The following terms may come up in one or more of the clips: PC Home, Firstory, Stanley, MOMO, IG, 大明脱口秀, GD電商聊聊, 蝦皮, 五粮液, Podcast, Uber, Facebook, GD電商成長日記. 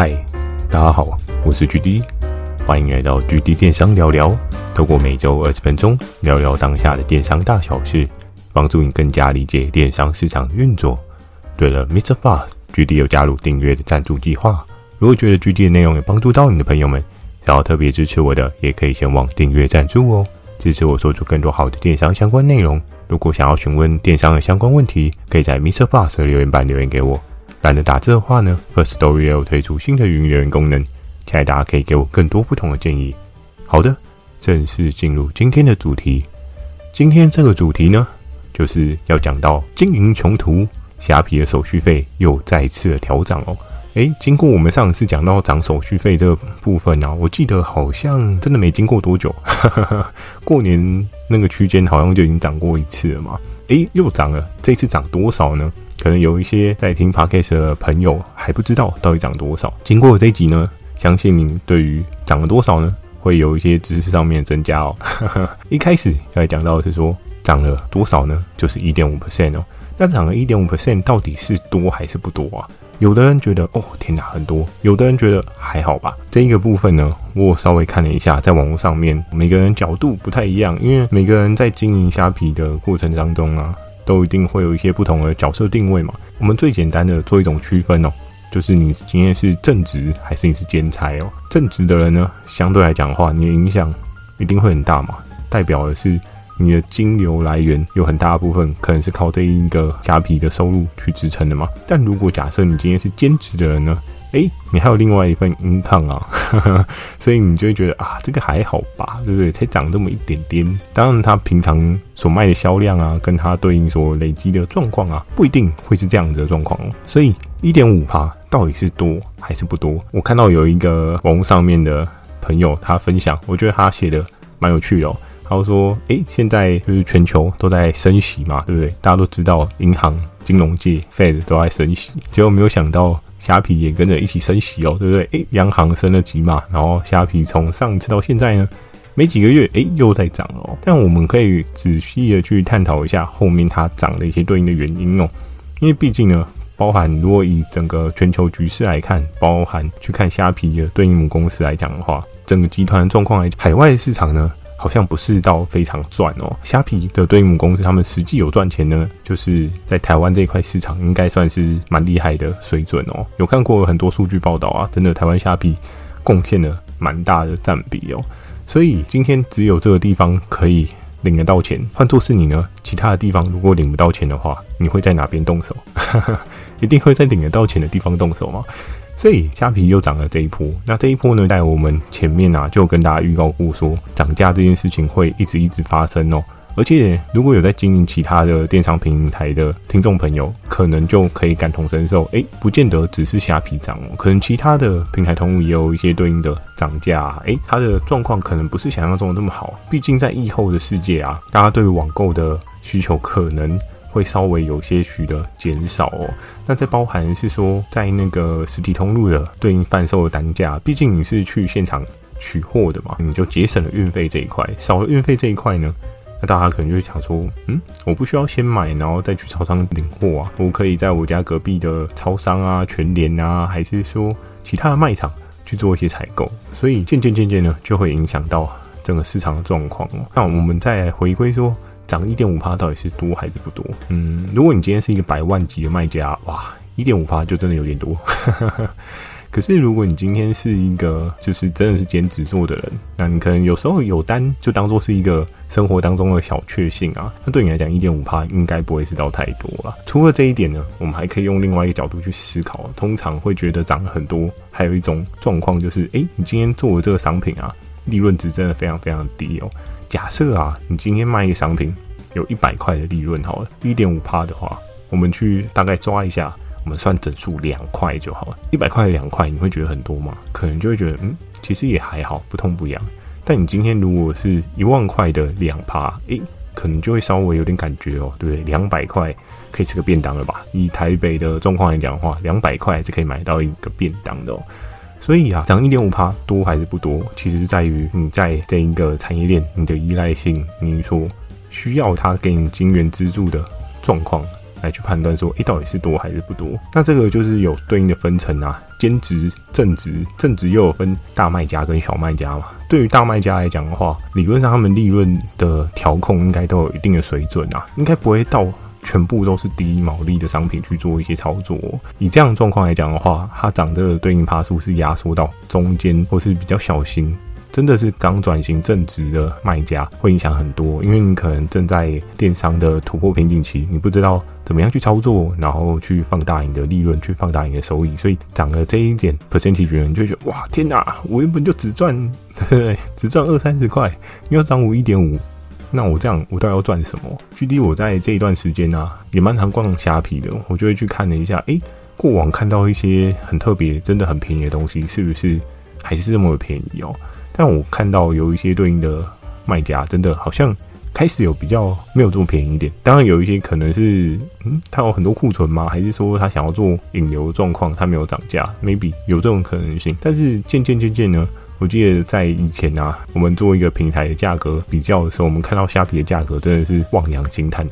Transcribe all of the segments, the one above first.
嗨，大家好，我是 GD， 欢迎来到 GD 电商聊聊，透过每周20分钟聊聊当下的电商大小事，帮助你更加理解电商市场运作。对了 ，Mr. Fast GD 有加入订阅的赞助计划，如果觉得 GD 的内容有帮助到你的朋友们，想要特别支持我的，也可以前往订阅赞助哦，支持我说出更多好的电商相关内容。如果想要询问电商的相关问题，可以在 Mr. Bus 的留言板留言给我。懒得打字的话呢 ，Firstory 也有推出新的语音留言功能，期待大家可以给我更多不同的建议。好的，正式进入今天的主题。今天这个主题呢，就是要讲到经营穷途，虾皮的手续费又再次的调涨哦。经过我们上一次讲到涨手续费这个部分啊，我记得好像真的没经过多久，过年那个区间好像就已经涨过一次了嘛。又涨了，这次涨多少呢？可能有一些在听 Podcast 的朋友还不知道到底涨多少。经过这一集呢，相信您对于涨了多少呢，会有一些知识上面的增加哦。一开始要来讲到的是说涨了多少呢？就是 1.5% 哦。那涨了 1.5% 到底是多还是不多啊？有的人觉得天哪很多，有的人觉得还好吧。这一个部分呢，我稍微看了一下，在网络上面每个人角度不太一样，因为每个人在经营虾皮的过程当中啊，都一定会有一些不同的角色定位嘛。我们最简单的做一种区分哦，就是你今天是正职还是你是兼差哦。正职的人呢，相对来讲的话，你的影响一定会很大嘛，代表的是你的金流来源有很大的部分可能是靠这一个虾皮的收入去支撑的嘛。但如果假设你今天是兼职的人呢，你还有另外一份income啊，所以你就会觉得啊，这个还好吧，对不对？才涨这么一点点。当然他平常所卖的销量啊，跟他对应所累积的状况啊，不一定会是这样子的状况哦。所以 1.5% 到底是多还是不多？我看到有一个网络上面的朋友他分享，我觉得他写的蛮有趣的哦。他说现在就是全球都在升息嘛，对不对？大家都知道银行金融界 Fed 都在升息，结果没有想到虾皮也跟着一起升息哦，对不对？央行升了几码，然后虾皮从上一次到现在呢，没几个月又在涨哦。但我们可以仔细的去探讨一下后面它涨的一些对应的原因哦，因为毕竟呢，包含如果以整个全球局势来看，包含去看虾皮的对应母公司来讲的话，整个集团的状况来讲，海外市场呢好像不是到非常赚哦。虾皮的对应母公司他们实际有赚钱呢，就是在台湾这一块市场应该算是蛮厉害的水准哦。有看过很多数据报道啊，真的台湾虾皮贡献了蛮大的占比哦。所以今天只有这个地方可以领得到钱，换作是你呢，其他的地方如果领不到钱的话，你会在哪边动手？一定会在领得到钱的地方动手吗？所以虾皮又涨了这一波，那这一波呢，在我们前面啊就跟大家预告过说，涨价这件事情会一直发生哦。而且如果有在经营其他的电商平台的听众朋友，可能就可以感同身受，不见得只是虾皮涨哦，可能其他的平台通路也有一些对应的涨价啊。它的状况可能不是想象中的这么好，毕竟在疫后的世界啊，大家对于网购的需求可能会稍微有些许的减少哦。那这包含是说在那个实体通路的对应贩售的单价，毕竟你是去现场取货的嘛，你就节省了运费这一块，少了运费这一块呢，那大家可能就想说我不需要先买然后再去超商领货啊，我可以在我家隔壁的超商啊、全联啊，还是说其他的卖场去做一些采购，所以渐渐呢就会影响到整个市场的状况哦。那我们再来回归说涨 1.5% 到底是多还是不多？如果你今天是一个百万级的卖家，哇 1.5% 就真的有点多。可是如果你今天是一个就是真的是兼职做的人，那你可能有时候有单就当作是一个生活当中的小确幸啊，那对你来讲 1.5% 应该不会是到太多啦。除了这一点呢，我们还可以用另外一个角度去思考，通常会觉得涨了很多，还有一种状况就是你今天做的这个商品啊，利润值真的非常非常低哦。假设啊，你今天卖一个商品有100块的利润好了， 1.5% 的话，我们去大概抓一下，我们算整数2块就好了。100块2块你会觉得很多吗？可能就会觉得其实也还好，不痛不痒。但你今天如果是1万块的 2%， 可能就会稍微有点感觉哦，对不对？200块可以吃个便当了吧？以台北的状况来讲的话，200块是可以买到一个便当的哦。所以啊，涨 1.5% 多还是不多，其实是在于你在这一个产业链你的依赖性，你所需要它给你金源支柱的状况来去判断说，到底是多还是不多。那这个就是有对应的分成啊，兼职、正职，正职又有分大卖家跟小卖家嘛。对于大卖家来讲的话，理论上他们利润的调控应该都有一定的水准啊，应该不会到全部都是低毛利的商品去做一些操作。以这样的状况来讲的话，它涨这个对应趴数是压缩到中间或是比较小型，真的是刚转型正职的卖家会影响很多，因为你可能正在电商的突破瓶颈期，你不知道怎么样去操作，然后去放大你的利润，去放大你的收益，所以涨了这一点 percentage 你就觉得哇天哪，我原本就只赚20-30块，你要涨我 1.5，那我这样我到底要赚什么？GD我在这一段时间啊，也蛮常逛虾皮的，我就会去看了一下，过往看到一些很特别、真的很便宜的东西，是不是还是这么便宜哦？但我看到有一些对应的卖家，真的好像开始有比较没有这么便宜一点。当然有一些可能是，他有很多库存吗？还是说他想要做引流状况，他没有涨价 ？maybe 有这种可能性。但是渐渐呢。我记得在以前啊，我们做一个平台的价格比较的时候，我们看到虾皮的价格真的是望洋兴叹，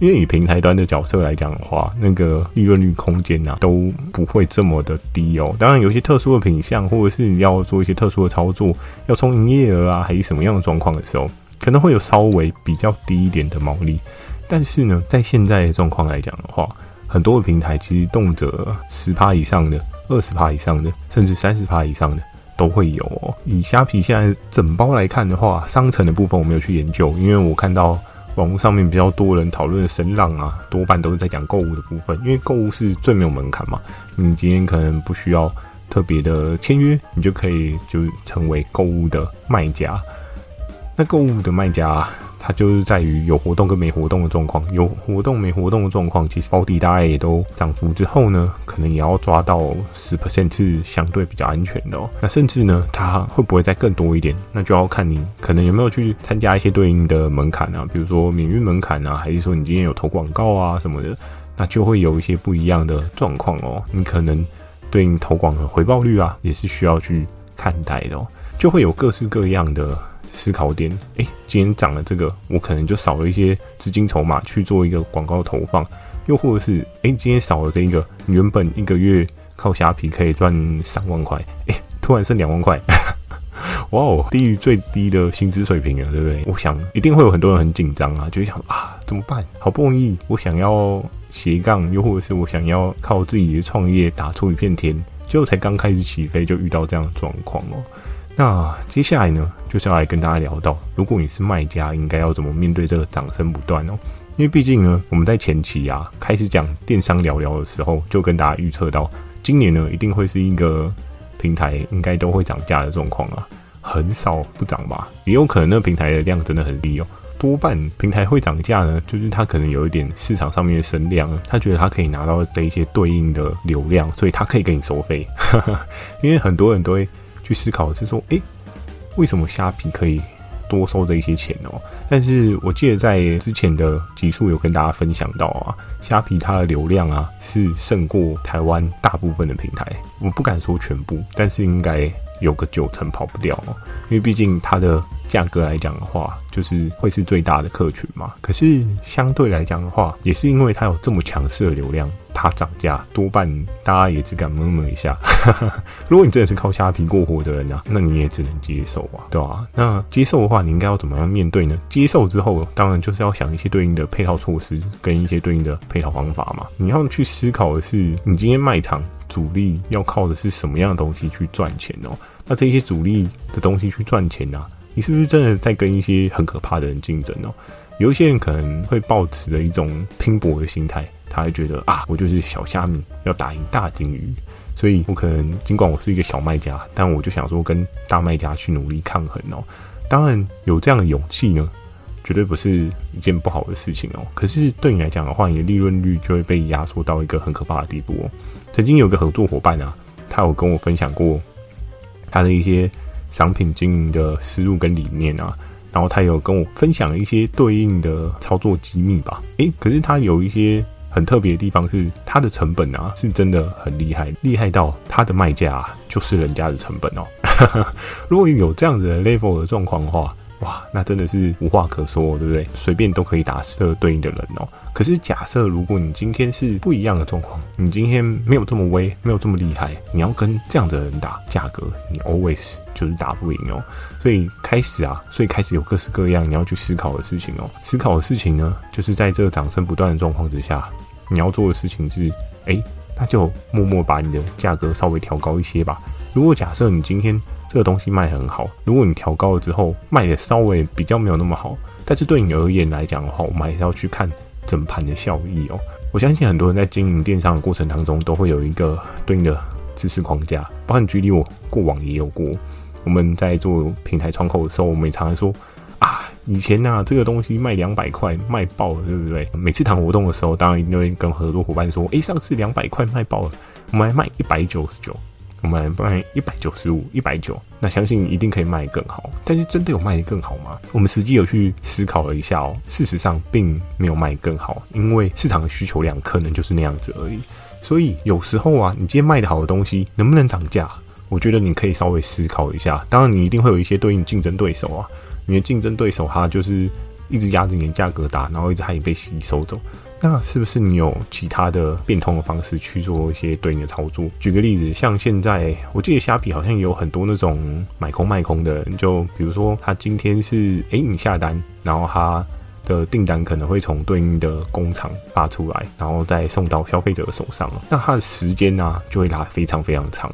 因为以平台端的角色来讲的话，那个利润率空间啊都不会这么的低哦。当然有一些特殊的品项，或者是你要做一些特殊的操作，要冲营业额啊，还是什么样的状况的时候，可能会有稍微比较低一点的毛利。但是呢，在现在的状况来讲的话，很多的平台其实动辄 10% 以上的、20% 以上的，甚至 30% 以上的都会有哦。以虾皮现在整包来看的话，商城的部分我没有去研究，因为我看到网络上面比较多人讨论的声浪啊，多半都是在讲购物的部分，因为购物是最没有门槛嘛，你今天可能不需要特别的签约，你就可以就成为购物的卖家。那购物的卖家它就是在于有活动跟没活动的状况，有活动没活动的状况，其实包底大概也都涨幅之后呢，可能也要抓到 10% 是相对比较安全的哦。那甚至呢，它会不会再更多一点，那就要看你可能有没有去参加一些对应的门槛啊，比如说免运门槛啊，还是说你今天有投广告啊什么的，那就会有一些不一样的状况哦。你可能对应投广的回报率啊，也是需要去看待的哦，就会有各式各样的思考点。今天涨了这个，我可能就少了一些资金筹码去做一个广告投放，又或者是今天少了这一个，你原本一个月靠虾皮可以赚3万块，突然剩2万块，哇哦，低于最低的薪资水平了，对不对？我想一定会有很多人很紧张啊，就想啊怎么办？好不容易我想要斜杠，又或者是我想要靠自己的创业打出一片天，结果才刚开始起飞就遇到这样的状况哦。那接下来呢，就是要来跟大家聊到，如果你是卖家，应该要怎么面对这个涨声不断哦。因为毕竟呢，我们在前期啊，开始讲电商聊聊的时候，就跟大家预测到，今年呢一定会是一个平台应该都会涨价的状况啊，很少不涨吧，也有可能那平台的量真的很低哦。多半平台会涨价呢，就是他可能有一点市场上面的声量，他觉得他可以拿到这一些对应的流量，所以他可以给你收费，因为很多人都会去思考的是说，为什么虾皮可以多收这一些钱哦？但是我记得在之前的集数有跟大家分享到啊，虾皮它的流量啊是胜过台湾大部分的平台，我不敢说全部，但是应该有个90%跑不掉哦，因为毕竟它的价格来讲的话，就是会是最大的客群嘛。可是相对来讲的话，也是因为它有这么强势的流量，它涨价多半大家也只敢闷闷一下。如果你真的是靠虾皮过活的人啊，那你也只能接受啊，对啊，那接受的话，你应该要怎么样面对呢？接受之后，当然就是要想一些对应的配套措施跟一些对应的配套方法嘛。你要去思考的是，你今天卖场主力要靠的是什么样的东西去赚钱哦？那这些主力的东西去赚钱啊，你是不是真的在跟一些很可怕的人竞争哦？有一些人可能会抱持着一种拼搏的心态，他会觉得啊，我就是小虾米，要打赢大金鱼，所以我可能尽管我是一个小卖家，但我就想说跟大卖家去努力抗衡哦。当然有这样的勇气呢，绝对不是一件不好的事情哦。可是对你来讲的话，你的利润率就会被压缩到一个很可怕的地步哦。曾经有个合作伙伴啊，他有跟我分享过他的一些商品经营的思路跟理念啊，然后他有跟我分享一些对应的操作机密吧。可是他有一些很特别的地方是，他的成本啊是真的很厉害，厉害到他的卖价就是人家的成本哦。如果有这样子的 level 的状况的话，哇，那真的是无话可说，对不对？随便都可以打射对应的人哦。可是假设如果你今天是不一样的状况，你今天没有这么威，没有这么厉害，你要跟这样的人打，价格你 always 就是打不赢哦。所以开始有各式各样你要去思考的事情哦。思考的事情呢，就是在这个掌声不断的状况之下，你要做的事情是，那就默默把你的价格稍微调高一些吧。如果假设你今天这个东西卖很好，如果你调高了之后卖的稍微比较没有那么好，但是对你而言来讲的话，我们还是要去看整盘的效益哦。我相信很多人在经营电商的过程当中都会有一个对应的知识框架，包含举例我过往也有过，我们在做平台窗口的时候，我们也常常说以前这个东西卖200块卖爆了，对不对？每次谈活动的时候，当然一定会跟合作伙伴说，上次200块卖爆了，我们来卖199，我们来卖195 190，那相信一定可以卖得更好。但是真的有卖得更好吗？我们实际有去思考了一下哦，事实上并没有卖得更好，因为市场的需求量可能就是那样子而已。所以有时候你今天卖得好的东西能不能涨价，我觉得你可以稍微思考一下。当然你一定会有一些对应竞争对手啊，你的竞争对手他就是一直压着你的价格打，然后一直害你被吸收走，那是不是你有其他的变通的方式去做一些对应的操作？举个例子，像现在我记得虾皮好像也有很多那种买空卖空的人，就比如说他今天是你下单，然后他的订单可能会从对应的工厂发出来，然后再送到消费者的手上，那他的时间就会拉非常非常长。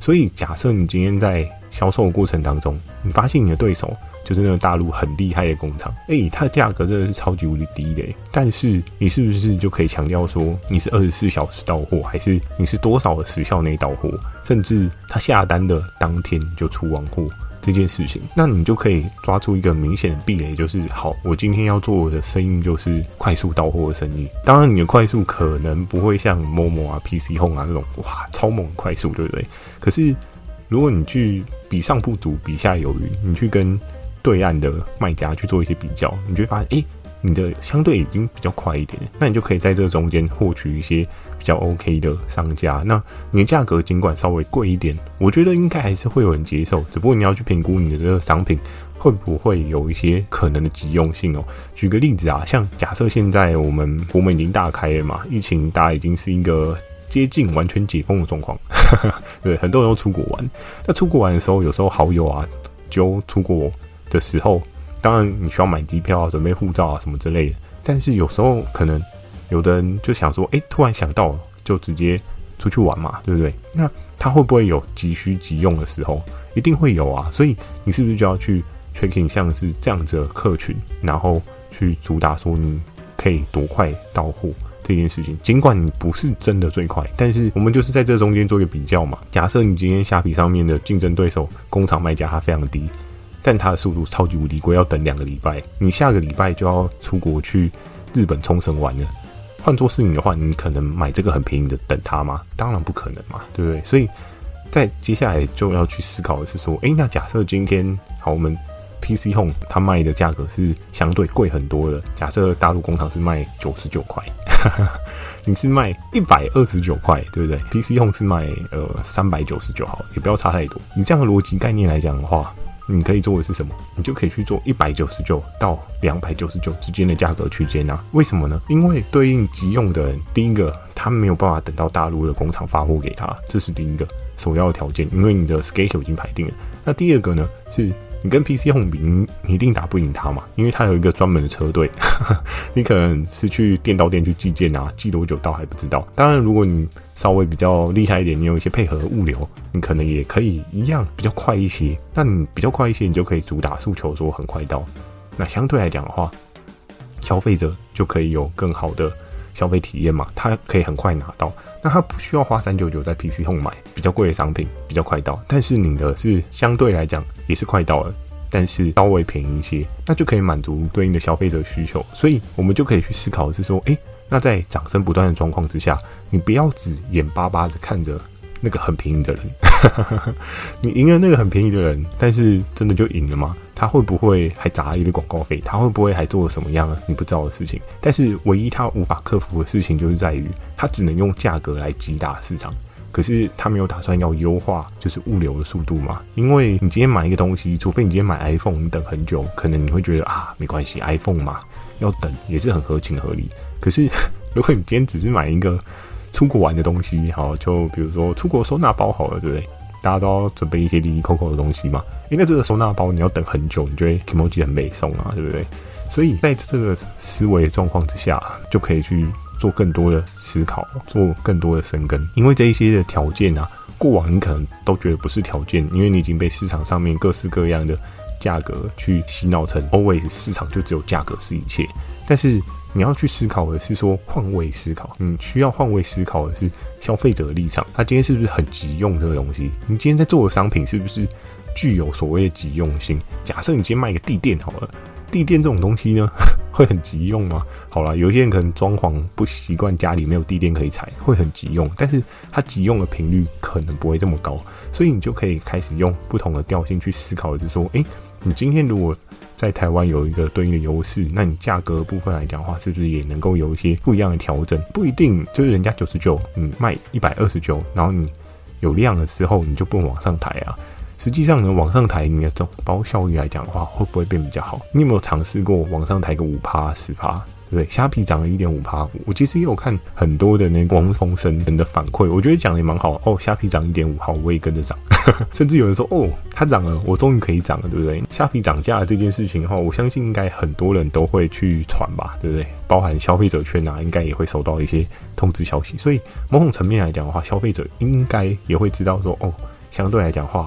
所以假设你今天在销售的过程当中，你发现你的对手就是那个大陆很厉害的工厂，它的价格真的是超级无敌低的，但是你是不是就可以强调说你是24小时到货，还是你是多少的时效内到货，甚至他下单的当天就出完货这件事情？那你就可以抓住一个明显的壁垒，就是好，我今天要做的生意就是快速到货的生意。当然你的快速可能不会像 MOMO PC Home 这种超猛快速，对不对？可是如果你去比上不足比下有余，你去跟对岸的卖家去做一些比较，你就会发现你的相对已经比较快一点，那你就可以在这中间获取一些比较 OK 的商家。那你的价格尽管稍微贵一点，我觉得应该还是会有人接受，只不过你要去评估你的这个商品会不会有一些可能的急用性哦。举个例子像假设现在我们国门已经大开了嘛，疫情大家已经是一个接近完全解封的状况对，很多人都出国玩，那出国玩的时候，有时候好友就出国的时候，当然你需要买机票准备护照什么之类的，但是有时候可能有的人就想说突然想到就直接出去玩嘛，对不对？那他会不会有急需急用的时候？一定会有所以你是不是就要去 checking 像是这样子的客群，然后去主打说你可以多快到货这件事情？尽管你不是真的最快，但是我们就是在这中间做一个比较嘛。假设你今天虾皮上面的竞争对手工厂卖家它非常低，但它的速度超级无敌贵，要等2个礼拜，你下个礼拜就要出国去日本冲绳玩了。换作是你的话，你可能买这个很便宜的等它吗？当然不可能嘛，对不对？所以在接下来就要去思考的是说，那假设今天好，我们 PC Home 它卖的价格是相对贵很多的，假设大陆工厂是卖99块你是卖129块，对不对？ PC Home 是卖399，好，也不要差太多。以这样的逻辑概念来讲的话，你可以做的是什么？你就可以去做199到299之间的价格区间为什么呢？因为对应急用的人，第一个他没有办法等到大陆的工厂发货给他，这是第一个首要的条件，因为你的 schedule 已经排定了。那第二个呢，是你跟 PC Home 比，你一定打不赢他嘛，因为他有一个专门的车队你可能是去电到店去寄件寄多久到还不知道。当然如果你稍微比较厉害一点，你有一些配合物流，你可能也可以一样比较快一些。那你比较快一些，你就可以主打诉求说很快到，那相对来讲的话，消费者就可以有更好的消费体验嘛，他可以很快拿到，那他不需要花399在 PC Home 买比较贵的商品，比较快到，但是你的是相对来讲也是快到了，但是稍微便宜一些，那就可以满足对应的消费者需求。所以我们就可以去思考的是说，那在掌声不断的状况之下，你不要只眼巴巴的看着那个很便宜的人你赢了那个很便宜的人，但是真的就赢了吗？他会不会还砸一堆广告费？他会不会还做了什么样你不知道的事情？但是唯一他无法克服的事情就是在于他只能用价格来击打市场，可是他没有打算要优化就是物流的速度嘛，因为你今天买一个东西，除非你今天买 iPhone 你等很久，可能你会觉得啊没关系 iPhone 嘛，要等也是很合情合理。可是如果你今天只是买一个出国玩的东西，好，就比如说出国收纳包好了，对不对？大家都要准备一些离离扣扣的东西嘛，因为这个收纳包你要等很久，你就会 Kimoji 很美送啊，对不对？所以在这个思维状况之下，就可以去做更多的思考，做更多的深耕，因为这一些的条件啊，过往你可能都觉得不是条件，因为你已经被市场上面各式各样的价格去洗脑成 always 市场就只有价格是一切，但是你要去思考的是说换位思考，你需要换位思考的是消费者的立场，他今天是不是很急用这个东西？你今天在做的商品是不是具有所谓的急用性？假设你今天卖一个地垫好了，地垫这种东西呢，会很急用吗？好啦，有些人可能装潢不习惯，家里没有地垫可以踩，会很急用，但是它急用的频率可能不会这么高，所以你就可以开始用不同的调性去思考，就是说，你今天如果在台湾有一个对应的优势，那你价格部分来讲的话，是不是也能够有一些不一样的调整？不一定就是人家99，你卖129，然后你有量的时候你就不能往上抬啊。实际上呢，往上抬你的总包效率来讲的话，会不会变比较好？你有没有尝试过往上抬个 5%、10%？对，虾皮涨了 1.5%， 我其实也有看很多的那网络风声人的反馈，我觉得讲的也蛮好哦。虾皮涨 1.5%， 好，我也跟着涨，甚至有人说哦，它涨了，我终于可以涨了，对不对？虾皮涨价这件事情哈，我相信应该很多人都会去传吧，对不对？包含消费者圈啊，应该也会收到一些通知消息，所以某种层面来讲的话，消费者应该也会知道说哦，相对来讲的话，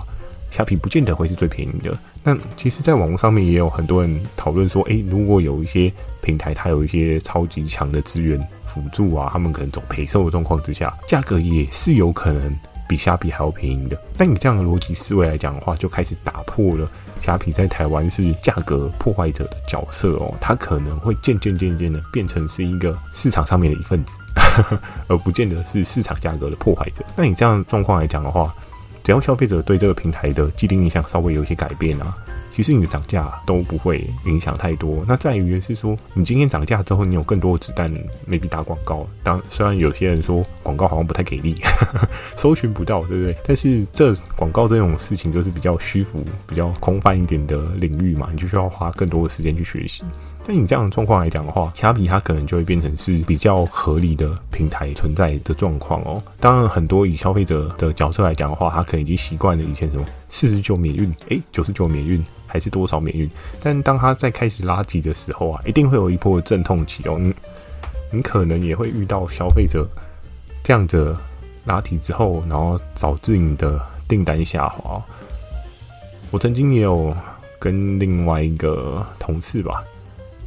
虾皮不见得会是最便宜的。那其实在网络上面也有很多人讨论说如果有一些平台它有一些超级强的资源辅助啊，他们可能走赔售的状况之下，价格也是有可能比虾皮还要便宜的。那你这样的逻辑思维来讲的话，就开始打破了虾皮在台湾是价格破坏者的角色哦，它可能会渐渐的变成是一个市场上面的一份子而不见得是市场价格的破坏者。那你这样的状况来讲的话，只要消费者对这个平台的既定印象稍微有一些改变啊，其实你的涨价都不会影响太多。那在于是说，你今天涨价之后，你有更多的子弹 maybe 打广告。当然，虽然有些人说广告好像不太给力，搜寻不到，对不对？但是这广告这种事情就是比较虚浮、比较空泛一点的领域嘛，你就需要花更多的时间去学习。但你这样的状况来讲的话，虾皮它可能就会变成是比较合理的平台存在的状况哦。当然，很多以消费者的角色来讲的话，他可能已经习惯了以前什么49免运，99免运还是多少免运。但当他在开始拉挤的时候啊，一定会有一波阵痛期哦。你可能也会遇到消费者这样子拉挤之后，然后导致你的订单下滑。我曾经也有跟另外一个同事吧，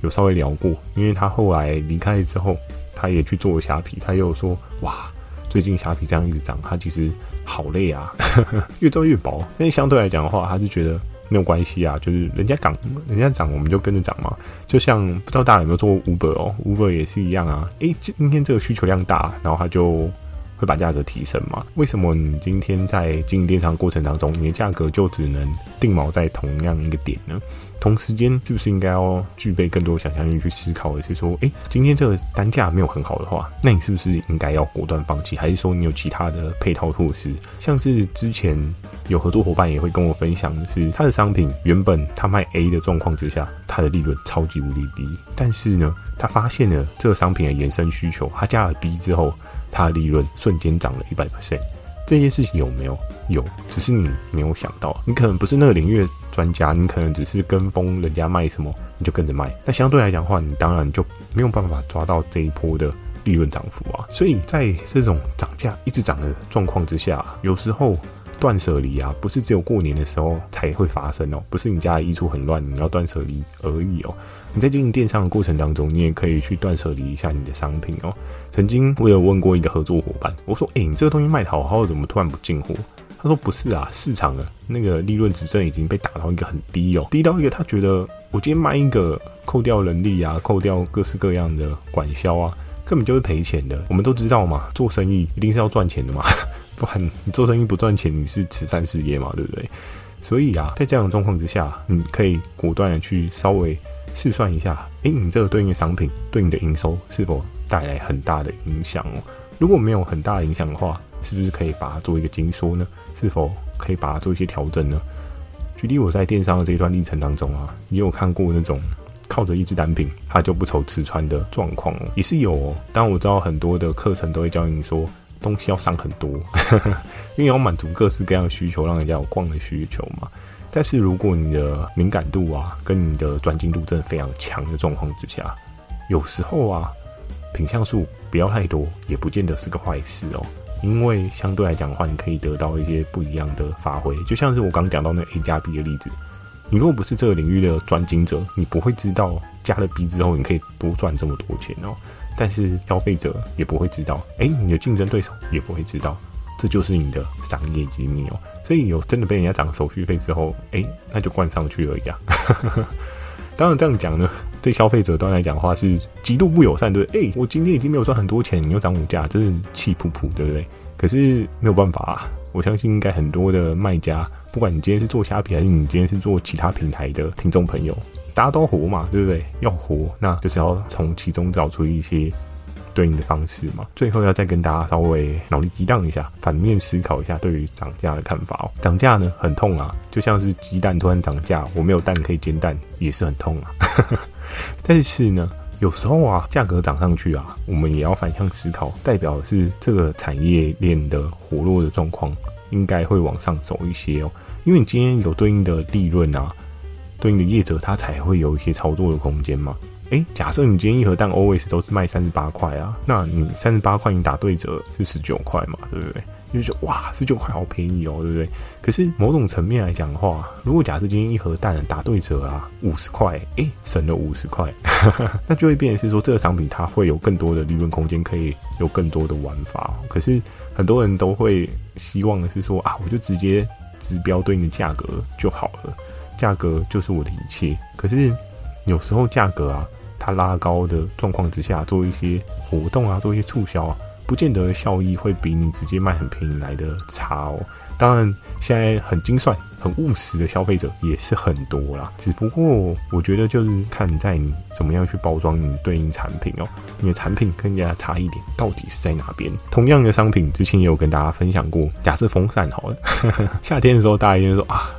有稍微聊过，因为他后来离开之后，他也去做虾皮，他又说哇，最近虾皮这样一直涨，他其实好累啊，越做越薄。但相对来讲的话，他是觉得没有关系啊，就是人家涨我们就跟着涨嘛。就像不知道大家有没有做过 Uber 哦 ，Uber 也是一样啊。今天这个需求量大，然后他就会把价格提升嘛。为什么你今天在经营电商过程当中，你的价格就只能定锚在同样一个点呢？同时间是不是应该要具备更多想象力去思考的是说，今天这个单价没有很好的话，那你是不是应该要果断放弃，还是说你有其他的配套措施？像是之前有合作伙伴也会跟我分享的是，他的商品原本他卖 A 的状况之下，他的利润超级无敌低，但是呢，他发现了这个商品的衍生需求，他加了 B 之后，他的利润瞬间涨了 100%。这件事情有没有？有，只是你没有想到，你可能不是那个领域的专家，你可能只是跟风人家卖什么你就跟着卖，那相对来讲的话，你当然就没有办法抓到这一波的利润涨幅啊。所以在这种涨价一直涨的状况之下，有时候断舍离啊，不是只有过年的时候才会发生哦，不是你家的衣橱很乱你要断舍离而已哦。你在经营电商的过程当中，你也可以去断舍离一下你的商品哦。曾经我有问过一个合作伙伴，我说你这个东西卖得好好的，怎么突然不进货？他说不是啊，市场的那个利润指针已经被打到一个很低哦，低到一个他觉得我今天卖一个，扣掉人力啊，扣掉各式各样的管销啊，根本就是赔钱的。我们都知道嘛，做生意一定是要赚钱的嘛，不然你做生意不赚钱，你是慈善事业嘛，对不对？所以啊，在这样的状况之下，你可以果断的去稍微试算一下，你这个对应的商品对你的营收是否带来很大的影响哦。如果没有很大的影响的话，是不是可以把它做一个精缩呢？是否可以把它做一些调整呢？举例我在电商的这一段历程当中啊，也有看过那种靠着一支单品它就不愁吃穿的状况哦，也是有哦。当然我知道很多的课程都会教你说东西要上很多因为要满足各式各样的需求，让人家有逛的需求嘛。但是如果你的敏感度啊跟你的专精度真的非常强的状况之下，有时候啊品项数不要太多也不见得是个坏事哦，因为相对来讲的话你可以得到一些不一样的发挥。就像是我刚讲到那 A 加 B 的例子，你如果不是这个领域的专精者，你不会知道加了 B 之后你可以多赚这么多钱哦，但是消费者也不会知道，你的竞争对手也不会知道，这就是你的商业机密哦。所以有真的被人家涨手续费之后，那就灌上去而已啊当然这样讲呢，对消费者端来讲的话是极度不友善，对不对？我今天已经没有赚很多钱，你又涨股价，真是气噗噗，对不对？可是没有办法啊，我相信应该很多的卖家，不管你今天是做虾皮还是你今天是做其他平台的听众朋友，大家都活嘛，对不对？要活，那就是要从其中找出一些对应的方式嘛。最后要再跟大家稍微脑力激荡一下，反面思考一下对于涨价的看法哦。涨价呢很痛啊，就像是鸡蛋突然涨价，我没有蛋可以煎蛋也是很痛啊但是呢有时候啊价格涨上去啊，我们也要反向思考，代表是这个产业链的活络的状况应该会往上走一些哦。因为你今天有对应的利润啊，对应的业者他才会有一些操作的空间嘛。假设你今天一盒蛋 always 都是卖38块啊，那你38块你打对折是19块嘛，对不对？就觉得哇19块好便宜哦，对不对？可是某种层面来讲的话，如果假设今天一盒蛋打对折啊50块，省了50块那就会变成是说这个商品它会有更多的利润空间，可以有更多的玩法哦。可是很多人都会希望的是说啊，我就直接指标对应的价格就好了，价格就是我的一切。可是有时候价格啊它拉高的状况之下，做一些活动啊，做一些促销啊，不见得效益会比你直接卖很便宜来的差哦。当然现在很精算很务实的消费者也是很多啦，只不过我觉得就是看在你怎么样去包装你对应产品哦，你的产品跟人家差异点到底是在哪边。同样的商品之前也有跟大家分享过，假设风扇好了夏天的时候大家就说啊，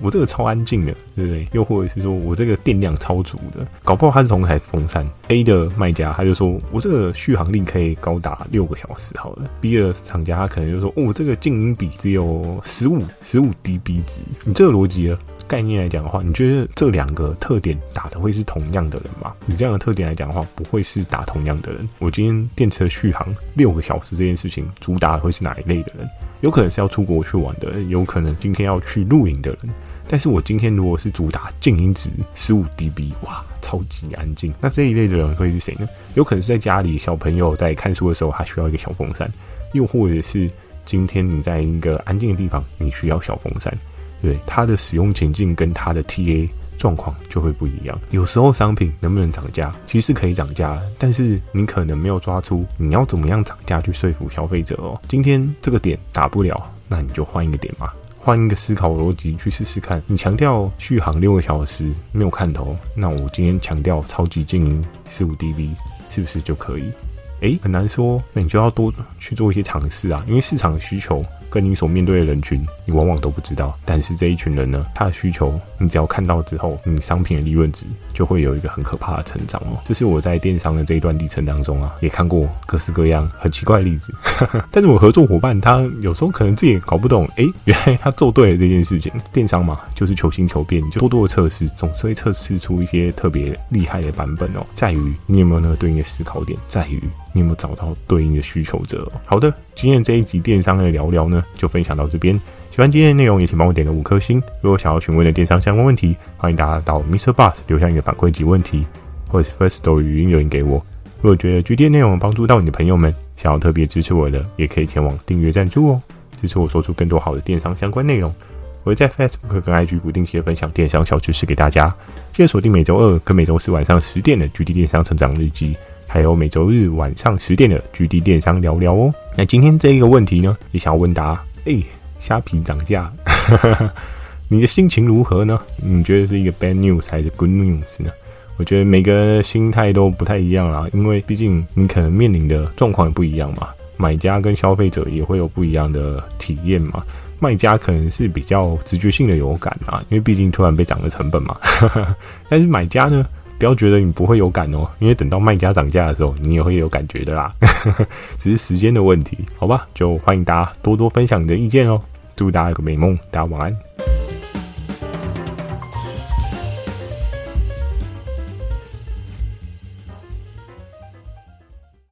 我这个超安静的，对不对？又或者是说我这个电量超足的，搞不好它是同一台风扇， A 的卖家他就说我这个续航力可以高达6个小时好了， B 的厂家他可能就说我这个静音比只有 15dB 值。你这个逻辑的概念来讲的话，你觉得这两个特点打的会是同样的人吗？你这样的特点来讲的话，不会是打同样的人。我今天电车续航6个小时这件事情主打的会是哪一类的人？有可能是要出国去玩的人，有可能今天要去露营的人。但是我今天如果是主打静音值 15dB， 哇超级安静，那这一类的人会是谁呢？有可能是在家里小朋友在看书的时候他需要一个小风扇，又或者是今天你在一个安静的地方你需要小风扇，对，它的使用情境跟它的 TA 状况就会不一样。有时候商品能不能涨价，其实可以涨价，但是你可能没有抓出你要怎么样涨价去说服消费者哦。今天这个点打不了，那你就换一个点嘛，换一个思考逻辑去试试看。你强调续航6个小时没有看头，那我今天强调超级静音 15dB 是不是就可以？很难说，那你就要多去做一些尝试啊，因为市场的需求跟你所面对的人群你往往都不知道，但是这一群人呢，他的需求你只要看到之后，你商品的利润值就会有一个很可怕的成长哦。这是我在电商的这一段历程当中啊，也看过各式各样很奇怪的例子但是我合作伙伴他有时候可能自己也搞不懂，原来他做对了这件事情。电商嘛，就是求新求变，就多多的测试，总是会测试出一些特别厉害的版本哦，在于你有没有那个对应的思考点，在于你有没有找到对应的需求者哦。好的，今天这一集电商的聊聊呢，就分享到这边。喜欢今天的内容也请帮我点个5颗星。如果想要询问的电商相关问题，欢迎大家到 Mr. Bus 留下你的反馈及问题，或者是 Firstory 语音留言给我。如果觉得GD内容帮助到你的朋友们，想要特别支持我的，也可以前往订阅赞助哦，支持我说出更多好的电商相关内容。我会在 Facebook 跟 IG 不定期的分享电商小知识给大家，记得锁定每周2跟每周4晚上10点的GD电商成长日记，还有每周日晚上10点的 GD 电商聊聊哦。那今天这一个问题呢，也想要问大家，虾皮涨价你的心情如何呢？你觉得是一个 bad news 还是 good news 呢？我觉得每个人心态都不太一样啦，因为毕竟你可能面临的状况也不一样嘛。买家跟消费者也会有不一样的体验嘛。卖家可能是比较直觉性的有感啊，因为毕竟突然被涨的成本嘛但是买家呢，不要觉得你不会有感哦，因为等到卖家涨价的时候你也会有感觉的啦只是时间的问题，好吧，就欢迎大家多多分享你的意见哦。祝大家有个美梦，大家晚安。